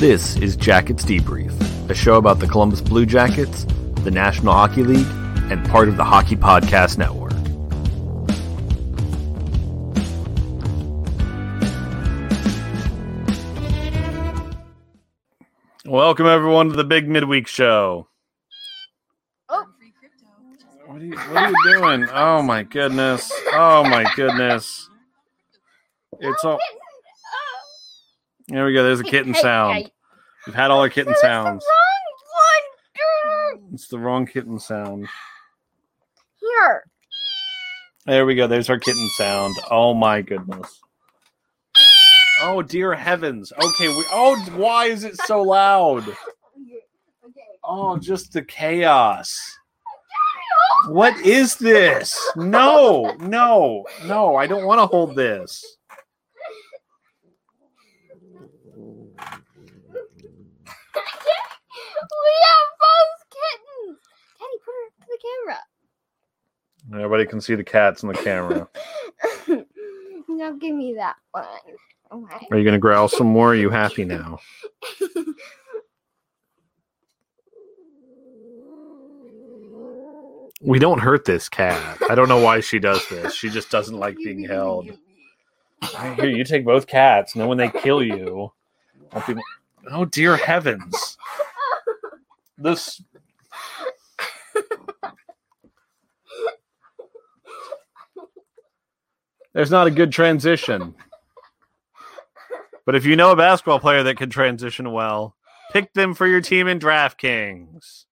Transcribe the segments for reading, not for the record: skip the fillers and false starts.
This is Jackets Debrief, a show about the Columbus Blue Jackets, the National Hockey League, and part of the Hockey Podcast Network. Welcome, everyone, to the Big Midweek Show. Oh, free crypto. What are you doing? Oh, my goodness. Oh, my goodness. It's all... There we go. There's a kitten sound. We've had all our kitten sounds. It's the wrong kitten sound. Here. There we go. There's our kitten sound. Oh, my goodness. Oh, dear heavens. Okay. Why is it so loud? Oh, just the chaos. What is this? No. I don't want to hold this. We have both kittens. Daddy, put her to the camera. Everybody can see the cats in the camera. Now give me that one. Okay. Are you going to growl some more? Are you happy now? We don't hurt this cat. I don't know why she does this. She just doesn't like being held. Here, you take both cats, and then when they kill you... Oh, dear heavens. This. There's not a good transition. But if you know a basketball player that can transition well, pick them for your team in DraftKings.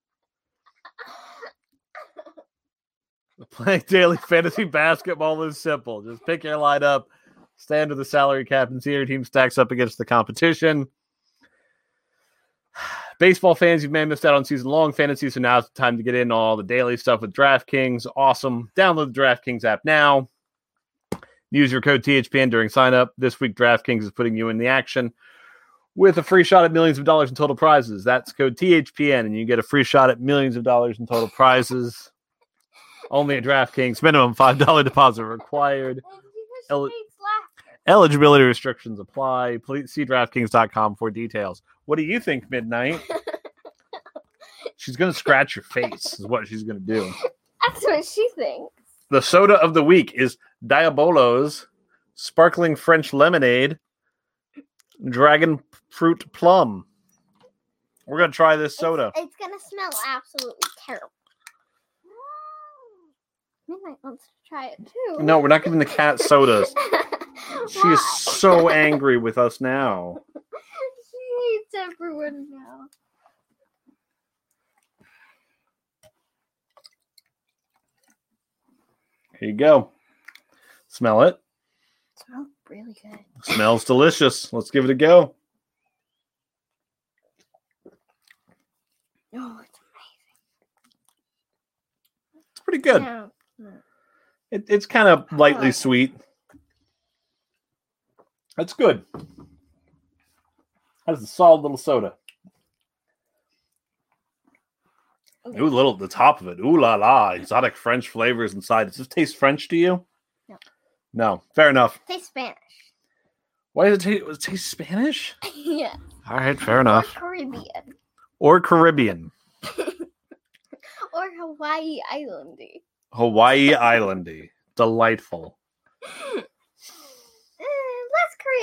Playing daily fantasy basketball is simple. Just pick your lineup, stay under the salary cap, and see how your team stacks up against the competition. Baseball fans, you may have missed out on season-long fantasy, so now's the time to get in on all the daily stuff with DraftKings. Awesome. Download the DraftKings app now. Use your code THPN during sign-up. This week, DraftKings is putting you in the action with a free shot at millions of dollars in total prizes. That's code THPN, and you get a free shot at millions of dollars in total prizes. Only at DraftKings. Minimum $5 deposit required. Eligibility restrictions apply. Please see DraftKings.com for details. What do you think, Midnight? She's going to scratch your face is what she's going to do. That's what she thinks. The soda of the week is Diabolos, sparkling French lemonade, dragon fruit plum. We're going to try this soda. It's going to smell absolutely terrible. Midnight wants to try it too. No, we're not giving the cat sodas. She is so angry with us now. She hates everyone now. Here you go. Smell it. It smells really good. It smells delicious. Let's give it a go. Oh, it's amazing. It's pretty good. No. It's kind of lightly sweet. That's good. That's a solid little soda. Okay. Ooh, little the top of it. Ooh la la, exotic French flavors inside. Does this taste French to you? No. Fair enough. It tastes Spanish. Why does it taste Spanish? Yeah. All right, fair enough. Or Caribbean. Or Hawaii Islandy. Delightful.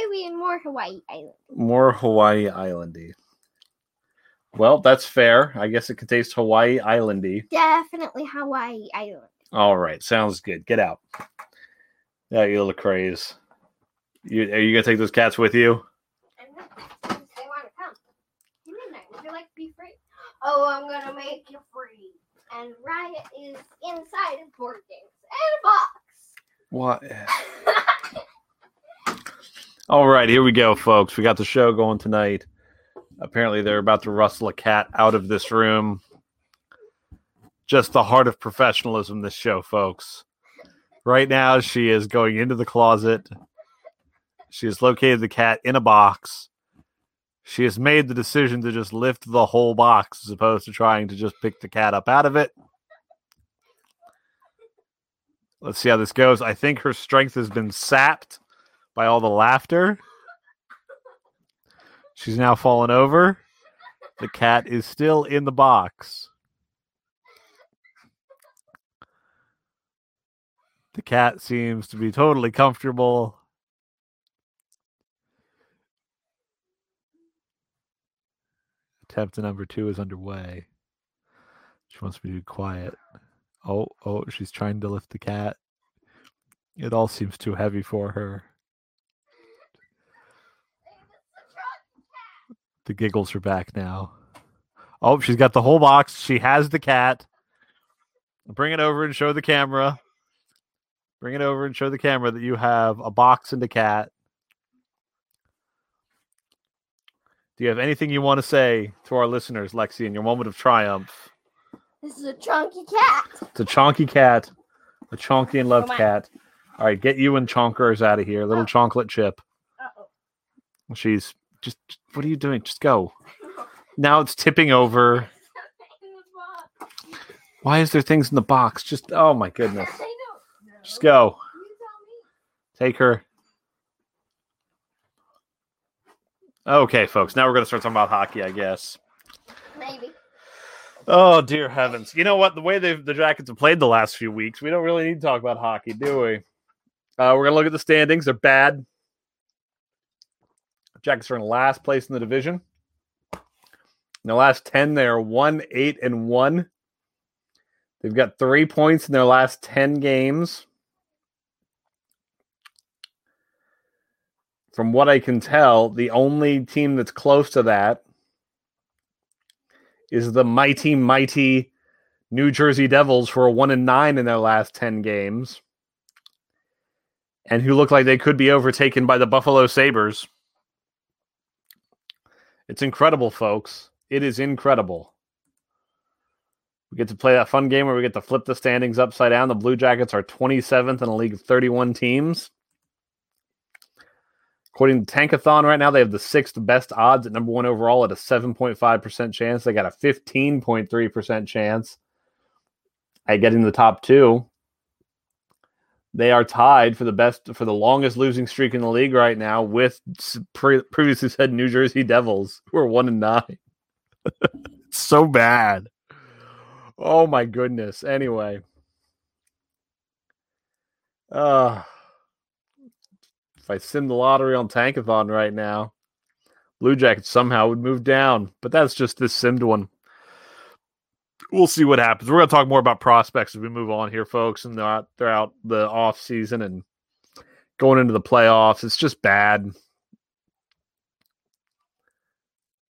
Caribbean, more Hawaii Island. More Hawaii Islandy. Well, that's fair. I guess it could taste Hawaii Islandy. Definitely Hawaii Island. All right, sounds good. Get out. Yeah, you little craze. Are you gonna take those cats with you? I'm not. They want to come. You mean that? Would you like to be free? Oh, I'm gonna make you free. And Riot is inside of board games and a box. What? All right, here we go, folks. We got the show going tonight. Apparently, they're about to rustle a cat out of this room. Just the heart of professionalism, this show, folks. Right now, she is going into the closet. She has located the cat in a box. She has made the decision to just lift the whole box as opposed to trying to just pick the cat up out of it. Let's see how this goes. I think her strength has been sapped by all the laughter. She's now fallen over. The cat is still in the box. The cat seems to be totally comfortable. Attempt number 2 is underway. She wants me to be quiet. Oh, she's trying to lift the cat. It all seems too heavy for her. The giggles are back now. Oh, she's got the whole box. She has the cat. Bring it over and show the camera. Bring it over and show the camera that you have a box and a cat. Do you have anything you want to say to our listeners, Lexi, in your moment of triumph? This is a chunky cat. It's a chonky cat. A chonky and loved cat. All right, get you and Chonkers out of here. Little chocolate chip. Uh-oh. She's just, what are you doing? Just go. Now it's tipping over. Why is there things in the box? Just, oh my goodness. Just go. Take her. Okay, folks. Now we're going to start talking about hockey, I guess. Maybe. Oh, dear heavens. You know what? The way the Jackets have played the last few weeks, we don't really need to talk about hockey, do we? We're going to look at the standings. They're bad. Jackets are in last place in the division. In the last 10, they are 1-8-1. They've got 3 points in their last 10 games. From what I can tell, the only team that's close to that is the mighty, mighty New Jersey Devils, who are 1-9 in their last 10 games and who look like they could be overtaken by the Buffalo Sabres. It's incredible, folks. It is incredible. We get to play that fun game where we get to flip the standings upside down. The Blue Jackets are 27th in a league of 31 teams. According to Tankathon, right now they have the 6th best odds at number 1 overall at a 7.5% chance. They got a 15.3% chance at getting the top 2. They are tied for the longest losing streak in the league right now with previously said New Jersey Devils, who are 1-9. So bad. Oh my goodness. Anyway. If I sim the lottery on Tankathon right now, Blue Jackets somehow would move down. But that's just this simmed one. We'll see what happens. We're going to talk more about prospects as we move on here, folks, and throughout the off season and going into the playoffs. It's just bad.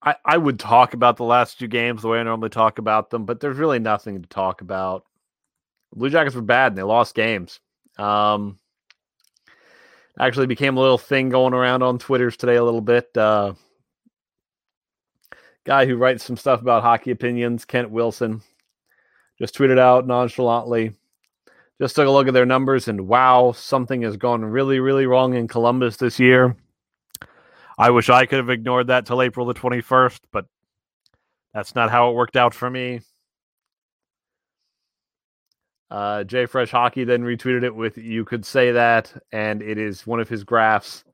I would talk about the last few games the way I normally talk about them, but there's really nothing to talk about. The Blue Jackets were bad, and they lost games. Actually became a little thing going around on Twitters today a little bit. Guy who writes some stuff about hockey opinions, Kent Wilson, just tweeted out nonchalantly, just took a look at their numbers, and wow, something has gone really, really wrong in Columbus this year. I wish I could have ignored that till April the 21st, but that's not how it worked out for me. Jay Fresh Hockey then retweeted it with, you could say that, and it is one of his graphs.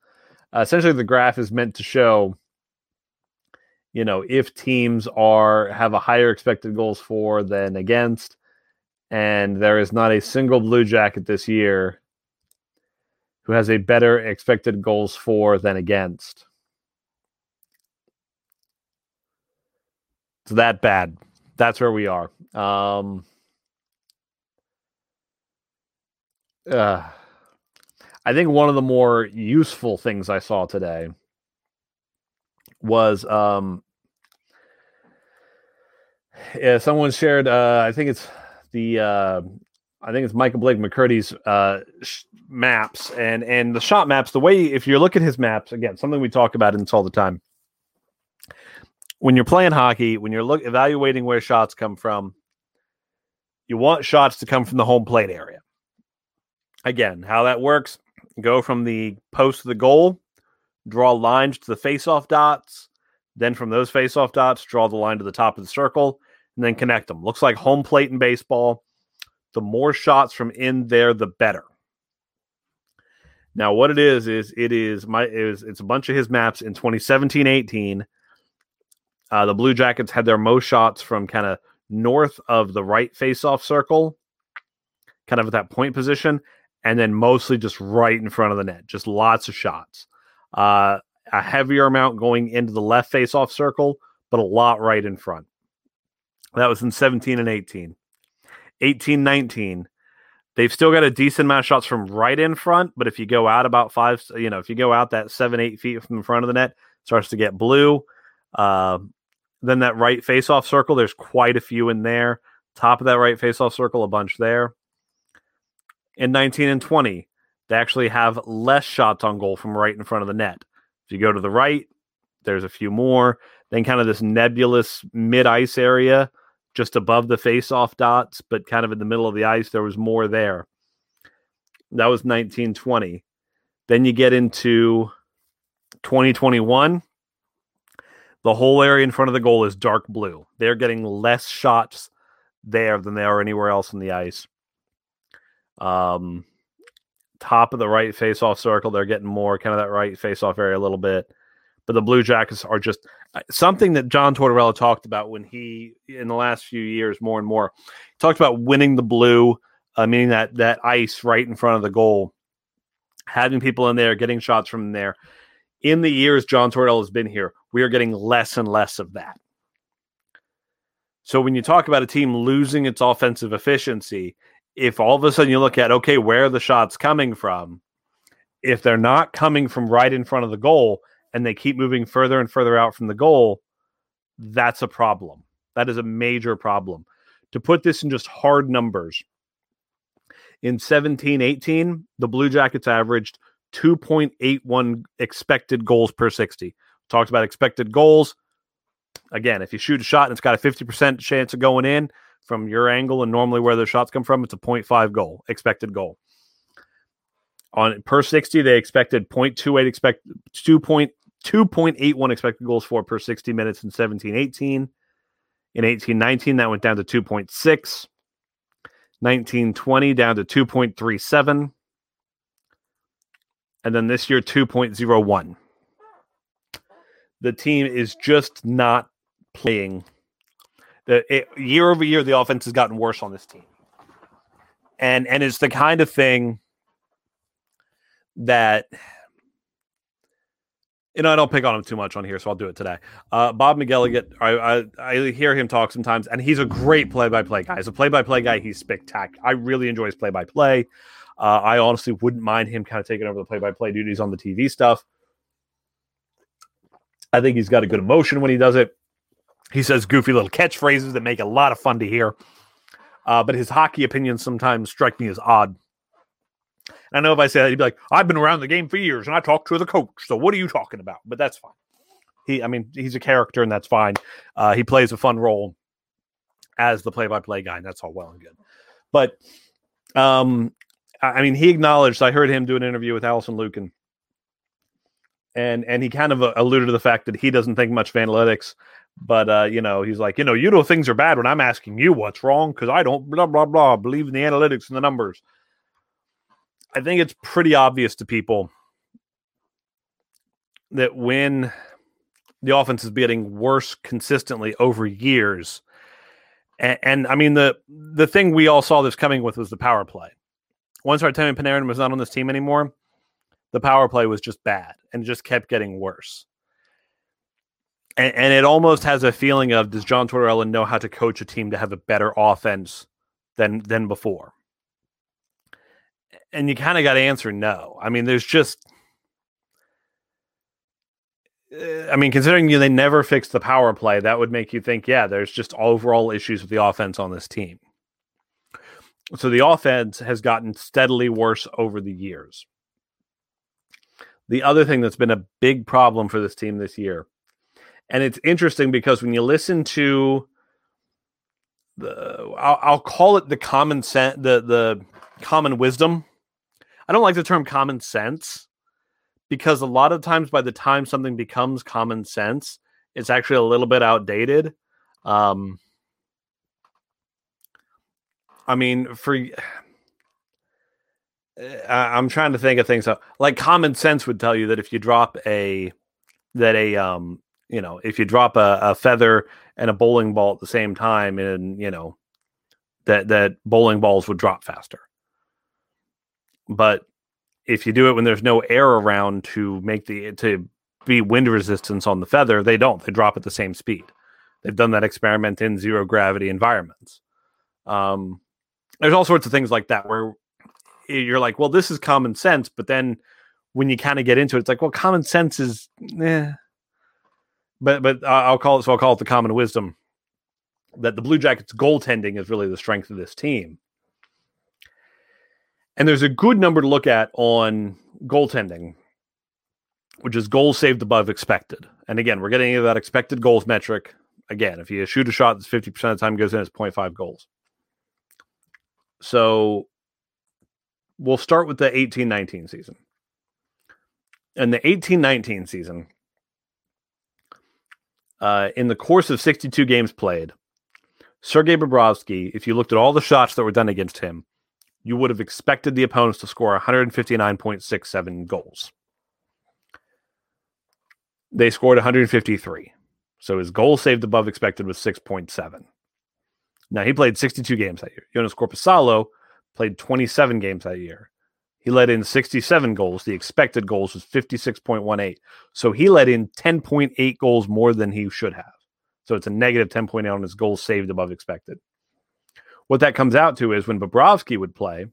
Essentially, the graph is meant to show, you know, if teams have a higher expected goals for than against, and there is not a single Blue Jacket this year who has a better expected goals for than against. It's that bad. That's where we are. I think one of the more useful things I saw today was someone shared. I think it's Michael Blake McCurdy's maps and the shot maps. The way, if you look at his maps, again, something we talk about in this all the time. When you're playing hockey, when you're evaluating where shots come from, you want shots to come from the home plate area. Again, how that works, go from the post to the goal, draw lines to the face-off dots, then from those face-off dots, draw the line to the top of the circle, and then connect them. Looks like home plate in baseball. The more shots from in there, the better. Now, what it is it's a bunch of his maps in 2017-18. The Blue Jackets had their most shots from kind of north of the right face-off circle, kind of at that point position, and then mostly just right in front of the net, just lots of shots. A heavier amount going into the left face-off circle, but a lot right in front. That was in 17 and 18. 18, 19, they've still got a decent amount of shots from right in front, but if you go out about five, you know, if you go out that 7-8 feet from in front of the net, it starts to get blue. Then that right face-off circle, there's quite a few in there. Top of that right face-off circle, a bunch there. In 19 and 20, they actually have less shots on goal from right in front of the net. If you go to the right, there's a few more. Then kind of this nebulous mid-ice area, just above the face-off dots, but kind of in the middle of the ice, there was more there. That was 19-20. Then you get into 20-21. The whole area in front of the goal is dark blue. They're getting less shots there than they are anywhere else on the ice. Top of the right face-off circle, they're getting more, kind of that right face-off area a little bit. But the Blue Jackets are just something that John Tortorella talked about when he, in the last few years, more and more, talked about winning the blue, meaning that ice right in front of the goal, having people in there, getting shots from there. In the years John Tortorella has been here, we are getting less and less of that. So when you talk about a team losing its offensive efficiency, if all of a sudden you look at, okay, where are the shots coming from? If they're not coming from right in front of the goal, and they keep moving further and further out from the goal, that's a problem. That is a major problem. To put this in just hard numbers, in 17-18, the Blue Jackets averaged 2.81 expected goals per 60. Talked about expected goals. Again, if you shoot a shot and it's got a 50% chance of going in from your angle and normally where the shots come from, it's a 0.5 goal, expected goal. On per 60, they expected 2.81 expected goals for per 60 minutes in 17-18. In 18-19, that went down to 2.6. 19-20 down to 2.37. And then this year, 2.01. The team is just not playing. Year over year, the offense has gotten worse on this team. And it's the kind of thing that, you know, I don't pick on him too much on here, so I'll do it today. Bob McGilligan, I hear him talk sometimes, and he's a great play-by-play guy. As a play-by-play guy, he's spectacular. I really enjoy his play-by-play. I honestly wouldn't mind him kind of taking over the play-by-play duties on the TV stuff. I think he's got a good emotion when he does it. He says goofy little catchphrases that make a lot of fun to hear. But his hockey opinions sometimes strike me as odd. I know if I say that, he'd be like, I've been around the game for years and I talked to the coach. So what are you talking about? But that's fine. He's a character and that's fine. He plays a fun role as the play-by-play guy. And that's all well and good. But, he acknowledged, I heard him do an interview with Allison Lucan. And he kind of alluded to the fact that he doesn't think much of analytics. But, he's like, you know things are bad when I'm asking you what's wrong because I don't blah, blah, blah, believe in the analytics and the numbers. I think it's pretty obvious to people that when the offense is getting worse consistently over years, the thing we all saw this coming with was the power play. Once Artemi Panarin was not on this team anymore, the power play was just bad and just kept getting worse. And it almost has a feeling of, does John Tortorella know how to coach a team to have a better offense than before? And you kind of got to answer no. There's just... considering they never fixed the power play, that would make you think, yeah, there's just overall issues with the offense on this team. So the offense has gotten steadily worse over the years. The other thing that's been a big problem for this team this year, and it's interesting because when you listen to I'll call it the common sense, the common wisdom. I don't like the term common sense because a lot of times by the time something becomes common sense, it's actually a little bit outdated. I'm trying to think of things like common sense would tell you that if you drop a feather and a bowling ball at the same time, and that bowling balls would drop faster. But if you do it when there's no air around to make to be wind resistance on the feather, they don't. They drop at the same speed. They've done that experiment in zero gravity environments. There's all sorts of things like that where you're like, well, this is common sense. But then when you kind of get into it, it's like, well, common sense is, but I'll call it the common wisdom that the Blue Jackets goaltending is really the strength of this team. And there's a good number to look at on goaltending, which is goals saved above expected. And again, we're getting into that expected goals metric. Again, if you shoot a shot that's 50% of the time goes in, it's 0.5 goals. So we'll start with the 18-19 season. And the 18-19 season, in the course of 62 games played, Sergei Bobrovsky, if you looked at all the shots that were done against him, you would have expected the opponents to score 159.67 goals. They scored 153. So his goal saved above expected was 6.7. Now, he played 62 games that year. Joonas Korpisalo played 27 games that year. He let in 67 goals. The expected goals was 56.18. So he let in 10.8 goals more than he should have. So it's a negative 10.8 on his goals saved above expected. What that comes out to is when Bobrovsky would play,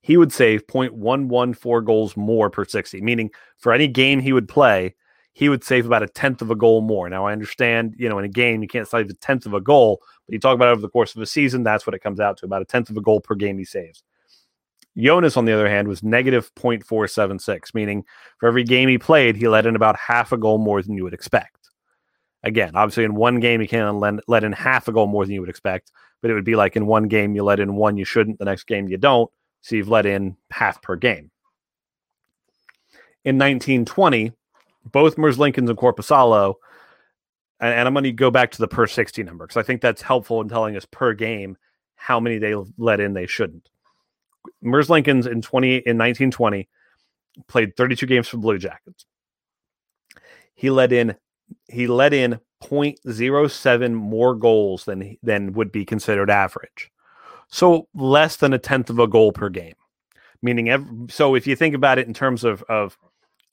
he would save 0.114 goals more per 60, meaning for any game he would play, he would save about 1/10 of a goal more. Now, I understand, in a game, you can't save 1/10 of a goal, but you talk about it over the course of a season, that's what it comes out to, about 1/10 of a goal per game he saves. Jonas, on the other hand, was negative 0.476, meaning for every game he played, he let in about half a goal more than you would expect. Again, obviously, in one game, you can't let in half a goal more than you would expect, but it would be like in one game, you let in one you shouldn't, the next game you don't, so you've let in half per game. In 1920, both Merzļikins and Korpisalo, and I'm going to go back to the per 60 number because I think that's helpful in telling us per game how many they let in they shouldn't. Merzļikins in 1920 played 32 games for Blue Jackets. He let in 0.07 more goals than would be considered average. So less than 1/10 of a goal per game. Meaning, so if you think about it in terms of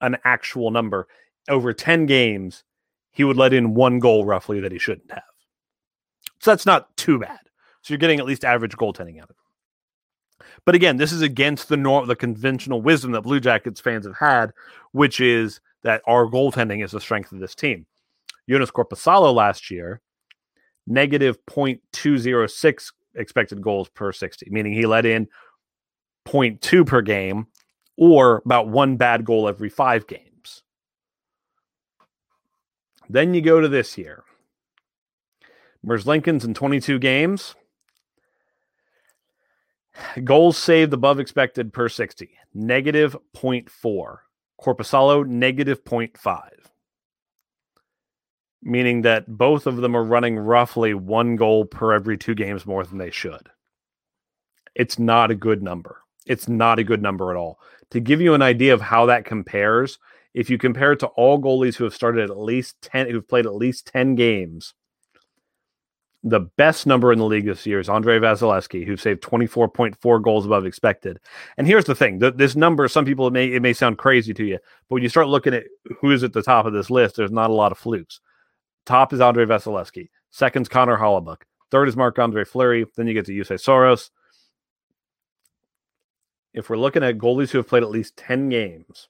an actual number, over 10 games, he would let in one goal roughly that he shouldn't have. So that's not too bad. So you're getting at least average goaltending out of it. But again, this is against the norm, the conventional wisdom that Blue Jackets fans have had, which is that our goaltending is the strength of this team. Joonas Korpisalo last year, negative 0.206 expected goals per 60, meaning he let in 0.2 per game, or about one bad goal every 5 games. Then you go to this year. Merzļikins in 22 games. Goals saved above expected per 60. Negative 0.4. Korpisalo, negative 0.5. Meaning that both of them are running roughly one goal per every 2 games more than they should. It's not a good number. It's not a good number at all. To give you an idea of how that compares, if you compare it to all goalies who have started who've played at least 10 games, the best number in the league this year is Andrei Vasilevskiy, who saved 24.4 goals above expected. And here's the thing, this number, some people, it may sound crazy to you, but when you start looking at who's at the top of this list, there's not a lot of flukes. Top is Andrei Vasilevskiy. Second's Connor Hellebuyck. Third is Marc-Andre Fleury. Then you get to Yusei Soros. If we're looking at goalies who have played at least 10 games,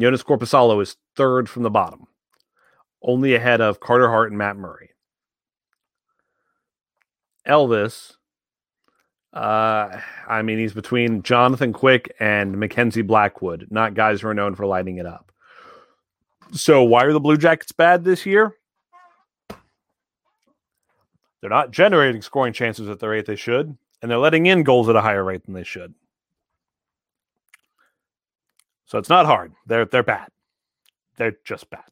Joonas Korpisalo is third from the bottom, only ahead of Carter Hart and Matt Murray. Elvis, he's between Jonathan Quick and Mackenzie Blackwood, not guys who are known for lighting it up. So why are the Blue Jackets bad this year? They're not generating scoring chances at the rate they should. And they're letting in goals at a higher rate than they should. So it's not hard. They're bad. They're just bad.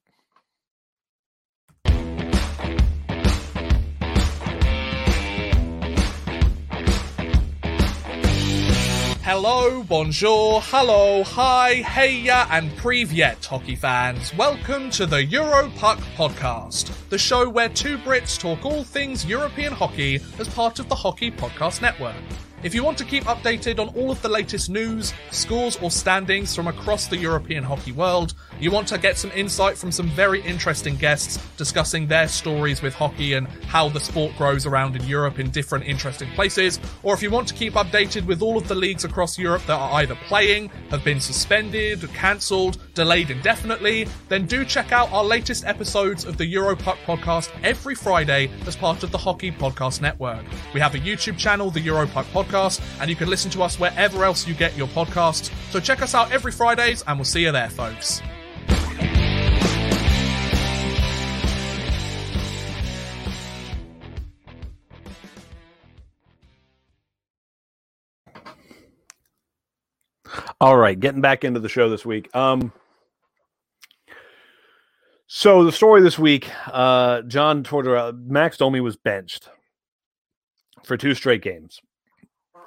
Hello, bonjour, hello, hi, heya, and privyet, hockey fans. Welcome to the Europuck Podcast, the show where two Brits talk all things European hockey as part of the Hockey Podcast Network. If you want to keep updated on all of the latest news, scores or standings from across the European hockey world, you want to get some insight from some very interesting guests discussing their stories with hockey and how the sport grows around in Europe in different interesting places, or if you want to keep updated with all of the leagues across Europe that are either playing, have been suspended, cancelled, delayed indefinitely, then do check out our latest episodes of the Europuck Podcast every Friday as part of the Hockey Podcast Network. We have a YouTube channel, the Europuck Podcast, and you can listen to us wherever else you get your podcasts. So check us out every Fridays and we'll see you there, folks. All right, getting back into the show this week. So the story this week, John Tortorella, Max Domi was benched for two straight games.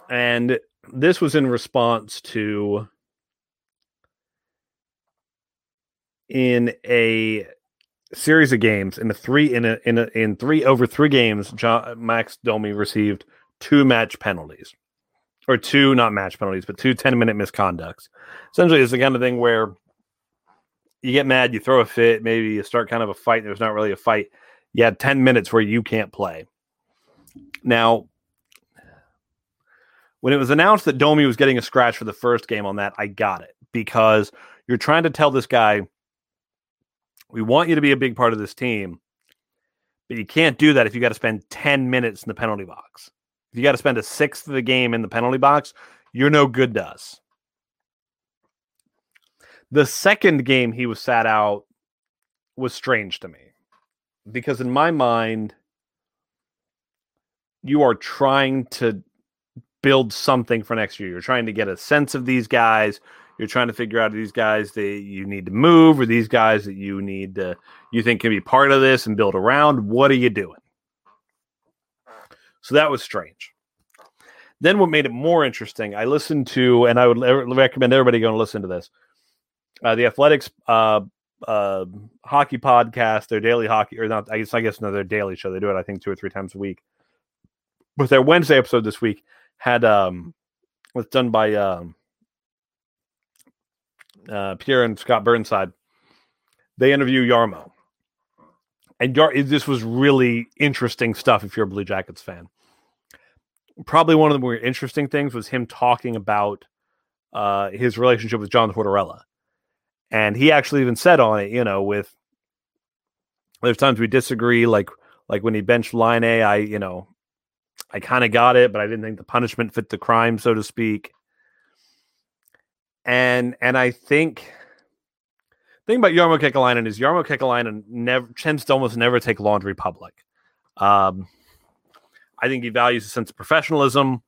And this was in response to, in a series of games, in three games, Max Domi received two 10-minute misconducts. Essentially, it's the kind of thing where you get mad, you throw a fit, maybe you start kind of a fight, and there's not really a fight. You had 10 minutes where you can't play. Now, when it was announced that Domi was getting a scratch for the first game on that, I got it. Because you're trying to tell this guy, we want you to be a big part of this team, but you can't do that if you got to spend 10 minutes in the penalty box. If you got to spend a sixth of the game in the penalty box, you're no good to us. The second game he was sat out was strange to me. Because in my mind, you are trying to build something for next year. You're trying to get a sense of these guys. You're trying to figure out these guys that you need to move or these guys that you need to, you think can be part of this and build around. What are you doing? So that was strange. Then what made it more interesting, I listened to, and I would recommend everybody going to listen to this, the Athletics Hockey Podcast, their daily hockey, or not, I guess no, their daily show. They do it, I think, two or three times a week. But their Wednesday episode this week had was done by Pierre and Scott Burnside. They interview Jarmo. And this was really interesting stuff if you're a Blue Jackets fan. Probably one of the more interesting things was him talking about his relationship with John Tortorella. And he actually even said on it, you know, with there's times we disagree, like when he benched Laine, I kind of got it, but I didn't think the punishment fit the crime, so to speak. And I think the thing about Jarmo Kekalainen is Jarmo Kekalainen tends to almost never take laundry public. I think he values a sense of professionalism.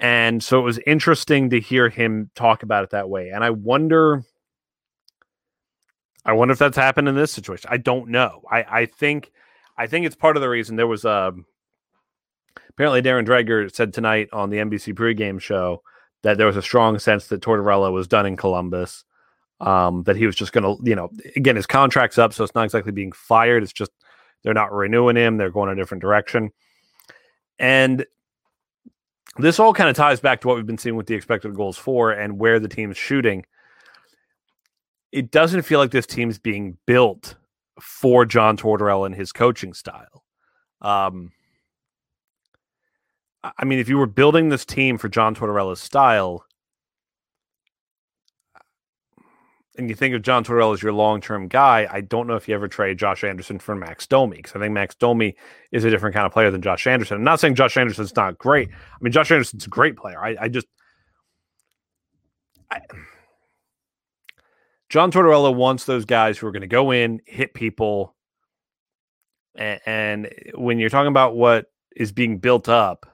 And so it was interesting to hear him talk about it that way. And I wonder if that's happened in this situation. I don't know. I think it's part of the reason there was apparently Darren Dreger said tonight on the NBC pregame show that there was a strong sense that Tortorella was done in Columbus. That he was just going to, again, his contract's up, so it's not exactly being fired. It's just they're not renewing him. They're going a different direction. And this all kind of ties back to what we've been seeing with the expected goals for and where the team's shooting. It doesn't feel like this team's being built for John Tortorella and his coaching style. I mean, if you were building this team for John Tortorella's style, and you think of John Tortorella as your long-term guy, I don't know if you ever trade Josh Anderson for Max Domi, because I think Max Domi is a different kind of player than Josh Anderson. I'm not saying Josh Anderson's not great. I mean, Josh Anderson's a great player. John Tortorella wants those guys who are going to go in, hit people, and when you're talking about what is being built up,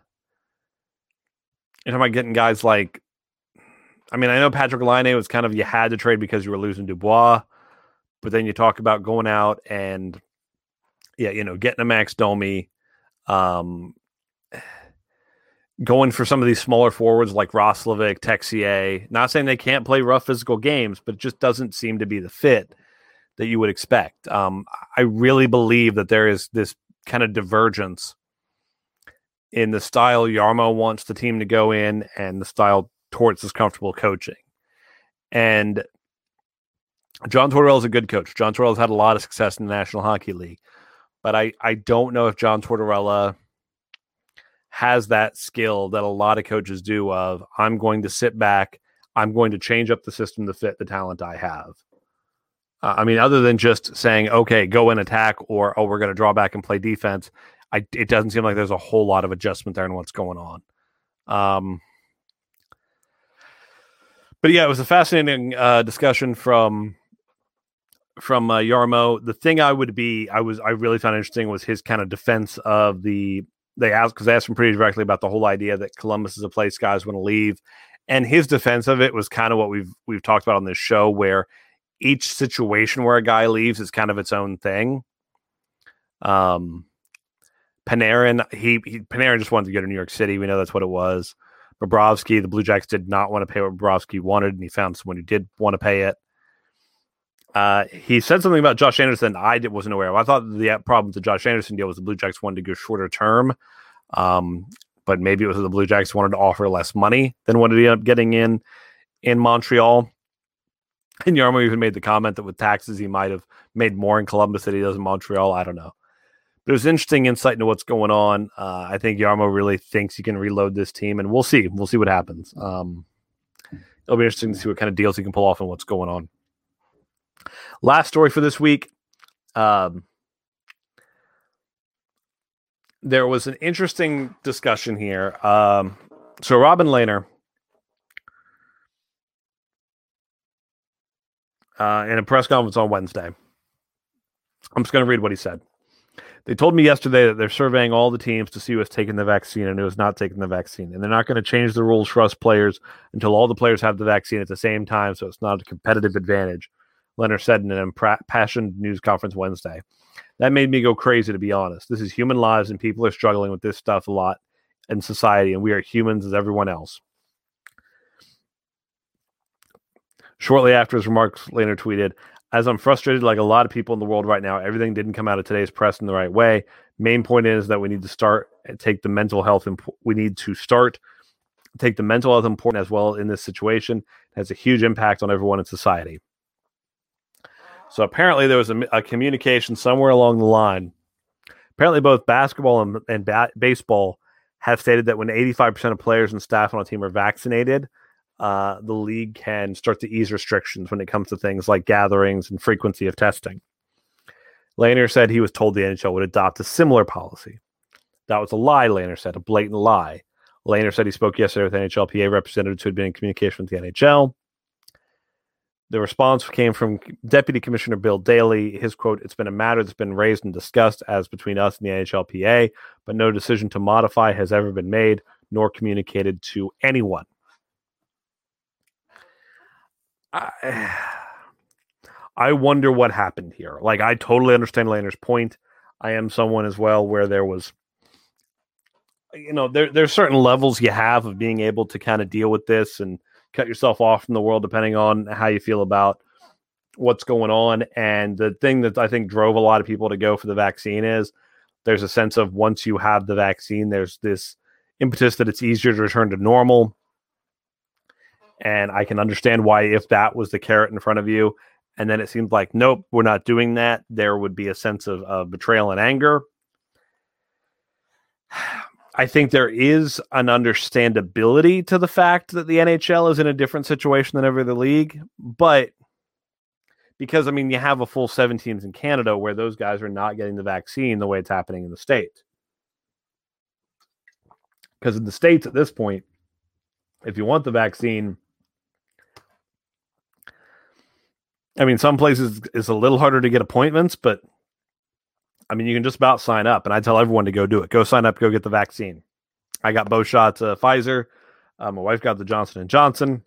you're talking about getting guys like, I mean, I know Patrick Laine was kind of, you had to trade because you were losing Dubois, but then you talk about going out and, getting a Max Domi. going for some of these smaller forwards like Roslovic, Texier. Not saying they can't play rough physical games, but it just doesn't seem to be the fit that you would expect. I really believe that there is this kind of divergence in the style Jarmo wants the team to go in and the style Torts is comfortable coaching. And John Tortorella is a good coach. John Tortorella's had a lot of success in the National Hockey League. But I don't know if John Tortorella has that skill that a lot of coaches do of, I'm going to sit back, I'm going to change up the system to fit the talent I have. I mean, other than just saying, okay, go in attack, or, oh, we're going to draw back and play defense, it doesn't seem like there's a whole lot of adjustment there in what's going on. But yeah, it was a fascinating discussion from Jarmo. The thing I really found interesting was his kind of defense of they asked him pretty directly about the whole idea that Columbus is a place guys want to leave. And his defense of it was kind of what we've talked about on this show, where each situation where a guy leaves is kind of its own thing. Panarin, Panarin just wanted to go to New York City. We know that's what it was. Bobrovsky, the Blue Jackets did not want to pay what Bobrovsky wanted, and he found someone who did want to pay it. He said something about Josh Anderson wasn't aware of. I thought the problem with the Josh Anderson deal was the Blue Jackets wanted to go shorter term, but maybe it was that the Blue Jackets wanted to offer less money than what it ended up getting in Montreal. And Jarmo even made the comment that with taxes, he might have made more in Columbus than he does in Montreal. I don't know. But it was interesting insight into what's going on. I think Jarmo really thinks he can reload this team, and we'll see. We'll see what happens. It'll be interesting to see what kind of deals he can pull off and what's going on. Last story for this week. There was an interesting discussion here. So Robin Lehner, in a press conference on Wednesday, I'm just going to read what he said. They told me yesterday that they're surveying all the teams to see who has taken the vaccine and who has not taken the vaccine. And they're not going to change the rules for us players until all the players have the vaccine at the same time, so it's not a competitive advantage, Leonard said in an impassioned news conference Wednesday. That made me go crazy, to be honest. This is human lives, and people are struggling with this stuff a lot in society, and we are humans as everyone else. Shortly after his remarks, Leonard tweeted, as I'm frustrated like a lot of people in the world right now, everything didn't come out of today's press in the right way. Main point is that we need to take the mental health important as well in this situation. It has a huge impact on everyone in society. So apparently there was a communication somewhere along the line. Apparently both basketball and baseball have stated that when 85% of players and staff on a team are vaccinated, the league can start to ease restrictions when it comes to things like gatherings and frequency of testing. Lehner said he was told the NHL would adopt a similar policy. That was a lie, Lehner said, a blatant lie. Lehner said he spoke yesterday with NHLPA representatives who had been in communication with the NHL. The response came from Deputy Commissioner Bill Daly. His quote, it's been a matter that's been raised and discussed as between us and the NHLPA, but no decision to modify has ever been made nor communicated to anyone. I wonder what happened here. Like, I totally understand Lehner's point. I am someone as well where there was, there's certain levels you have of being able to kind of deal with this and cut yourself off from the world, depending on how you feel about what's going on. And the thing that I think drove a lot of people to go for the vaccine is there's a sense of once you have the vaccine, there's this impetus that it's easier to return to normal. And I can understand why, if that was the carrot in front of you, and then it seemed like, nope, we're not doing that, there would be a sense of betrayal and anger. I think there is an understandability to the fact that the NHL is in a different situation than every other league, but because, you have a full seven teams in Canada where those guys are not getting the vaccine the way it's happening in the States. Because in the States at this point, if you want the vaccine, some places it's a little harder to get appointments, but you can just about sign up. And I tell everyone to go do it. Go sign up. Go get the vaccine. I got both shots of Pfizer. My wife got the Johnson & Johnson.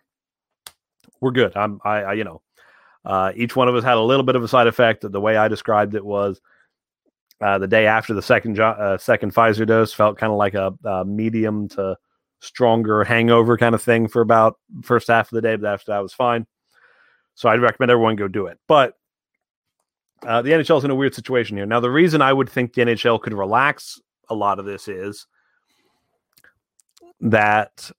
We're good. Each one of us had a little bit of a side effect. The way I described it was the day after the second Pfizer dose felt kind of like a medium to stronger hangover kind of thing for about the first half of the day, but after that was fine. So I'd recommend everyone go do it. But the NHL is in a weird situation here. Now, the reason I would think the NHL could relax a lot of this is that,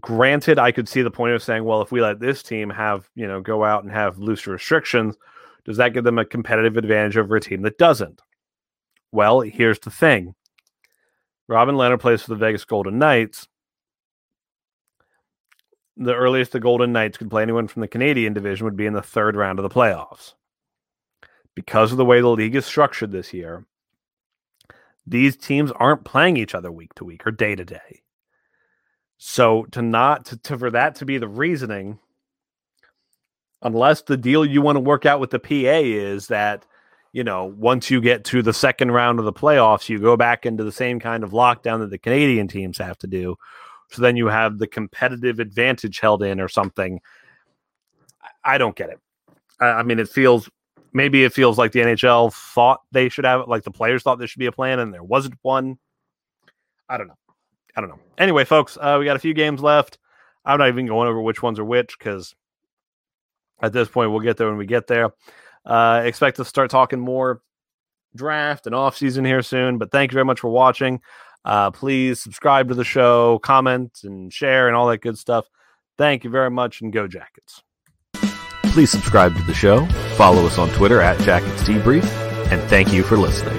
granted, I could see the point of saying, well, if we let this team have, you know, go out and have looser restrictions, does that give them a competitive advantage over a team that doesn't? Well, here's the thing. Robin Lehner plays for the Vegas Golden Knights. The earliest the Golden Knights could play anyone from the Canadian division would be in the third round of the playoffs. Because of the way the league is structured this year, these teams aren't playing each other week to week or day to day. So for that to be the reasoning, unless the deal you want to work out with the PA is that, you know, once you get to the second round of the playoffs, you go back into the same kind of lockdown that the Canadian teams have to do. So then you have the competitive advantage held in or something. I don't get it. I mean, it feels like the NHL thought they should have it, like the players thought there should be a plan and there wasn't one. I don't know. Anyway, folks, we got a few games left. I'm not even going over which ones are which because at this point we'll get there when we get there. Expect to start talking more draft and off season here soon, but thank you very much for watching. Please subscribe to the show, comment and share and all that good stuff. Thank you very much and go Jackets. Please subscribe to the show. Follow us on Twitter @Jackets Debrief and thank you for listening.